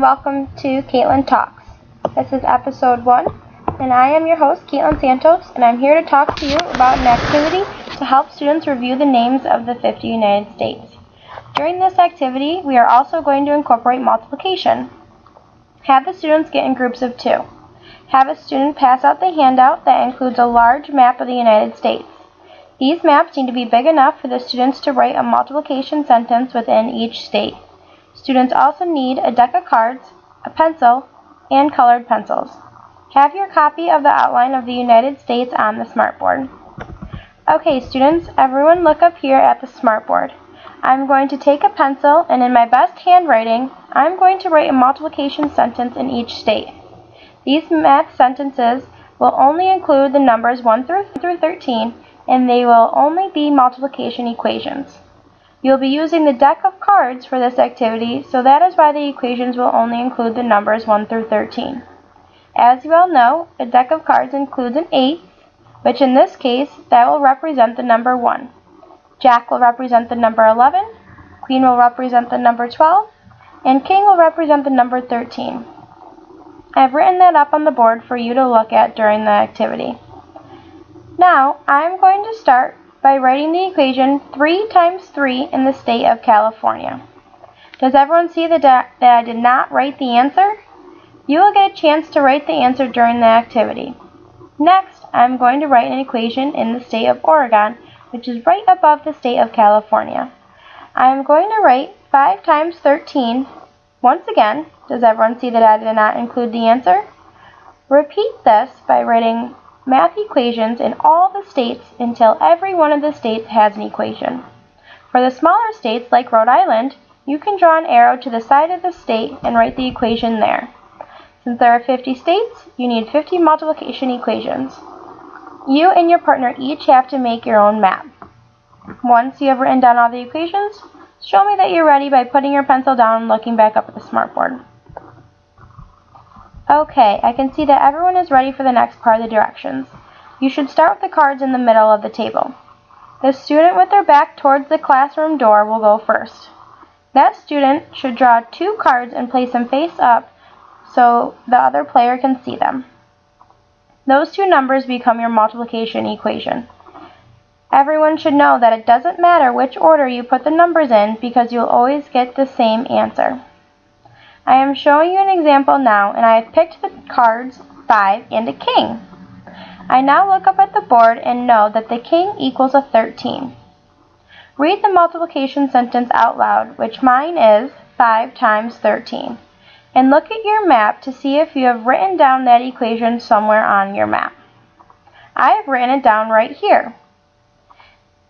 and welcome to Caitlin Talks. This is episode 1, and I am your host, Caitlin Santos, and I'm here to talk to you about an activity to help students review the names of the 50 United States. During this activity, we are also going to incorporate multiplication. Have the students get in groups of 2. Have a student pass out the handout that includes a large map of the United States. These maps need to be big enough for the students to write a multiplication sentence within each state. Students also need a deck of cards, a pencil, and colored pencils. Have your copy of the outline of the United States on the smartboard. Okay, students, everyone look up here at the smartboard. I'm going to take a pencil, and in my best handwriting, I'm going to write a multiplication sentence in each state. These math sentences will only include the numbers 1 through 13, and they will only be multiplication equations. You'll be using the deck of cards for this activity, so that is why the equations will only include the numbers 1 through 13. As you all know, a deck of cards includes an 8, which in this case, that will represent the number 1. Jack will represent the number 11, Queen will represent the number 12, and King will represent the number 13. I've written that up on the board for you to look at during the activity. Now, I'm going to start by writing the equation 3 times 3 in the state of California. Does everyone see that I did not write the answer? You will get a chance to write the answer during the activity. Next, I'm going to write an equation in the state of Oregon, which is right above the state of California. I'm going to write 5 times 13. Once again, does everyone see that I did not include the answer? Repeat this by writing math equations in all the states until every one of the states has an equation. For the smaller states like Rhode Island, you can draw an arrow to the side of the state and write the equation there. Since there are 50 states, you need 50 multiplication equations. You and your partner each have to make your own map. Once you have written down all the equations, show me that you're ready by putting your pencil down and looking back up at the smartboard. Okay, I can see that everyone is ready for the next part of the directions. You should start with the cards in the middle of the table. The student with their back towards the classroom door will go first. That student should draw 2 cards and place them face up so the other player can see them. Those 2 numbers become your multiplication equation. Everyone should know that it doesn't matter which order you put the numbers in because you'll always get the same answer. I am showing you an example now, and I have picked the cards 5 and a king. I now look up at the board and know that the king equals a 13. Read the multiplication sentence out loud, which mine is 5 times 13. And look at your map to see if you have written down that equation somewhere on your map. I have written it down right here.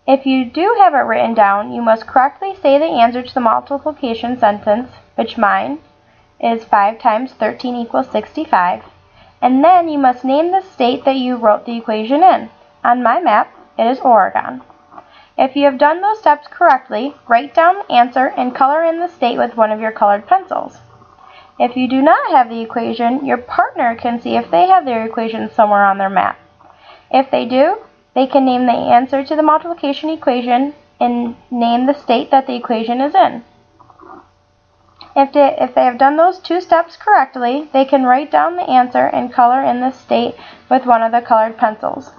If you do have it written down, you must correctly say the answer to the multiplication sentence, which mine is 5 times 13 equals 65, and then you must name the state that you wrote the equation in. On my map, it is Oregon. If you have done those steps correctly, write down the answer and color in the state with one of your colored pencils. If you do not have the equation, your partner can see if they have their equation somewhere on their map. If they do, they can name the answer to the multiplication equation and name the state that the equation is in. If they have done those 2 steps correctly, they can write down the answer and color in the state with one of the colored pencils.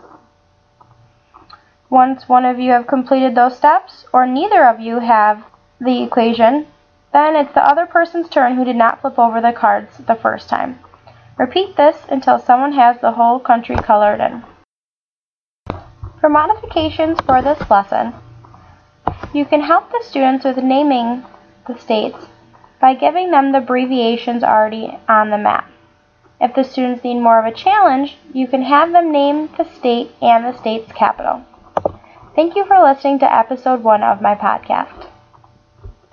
Once one of you have completed those steps, or neither of you have the equation, then it's the other person's turn who did not flip over the cards the first time. Repeat this until someone has the whole country colored in. For modifications for this lesson, you can help the students with naming the states by giving them the abbreviations already on the map. If the students need more of a challenge, you can have them name the state and the state's capital. Thank you for listening to episode 1 of my podcast.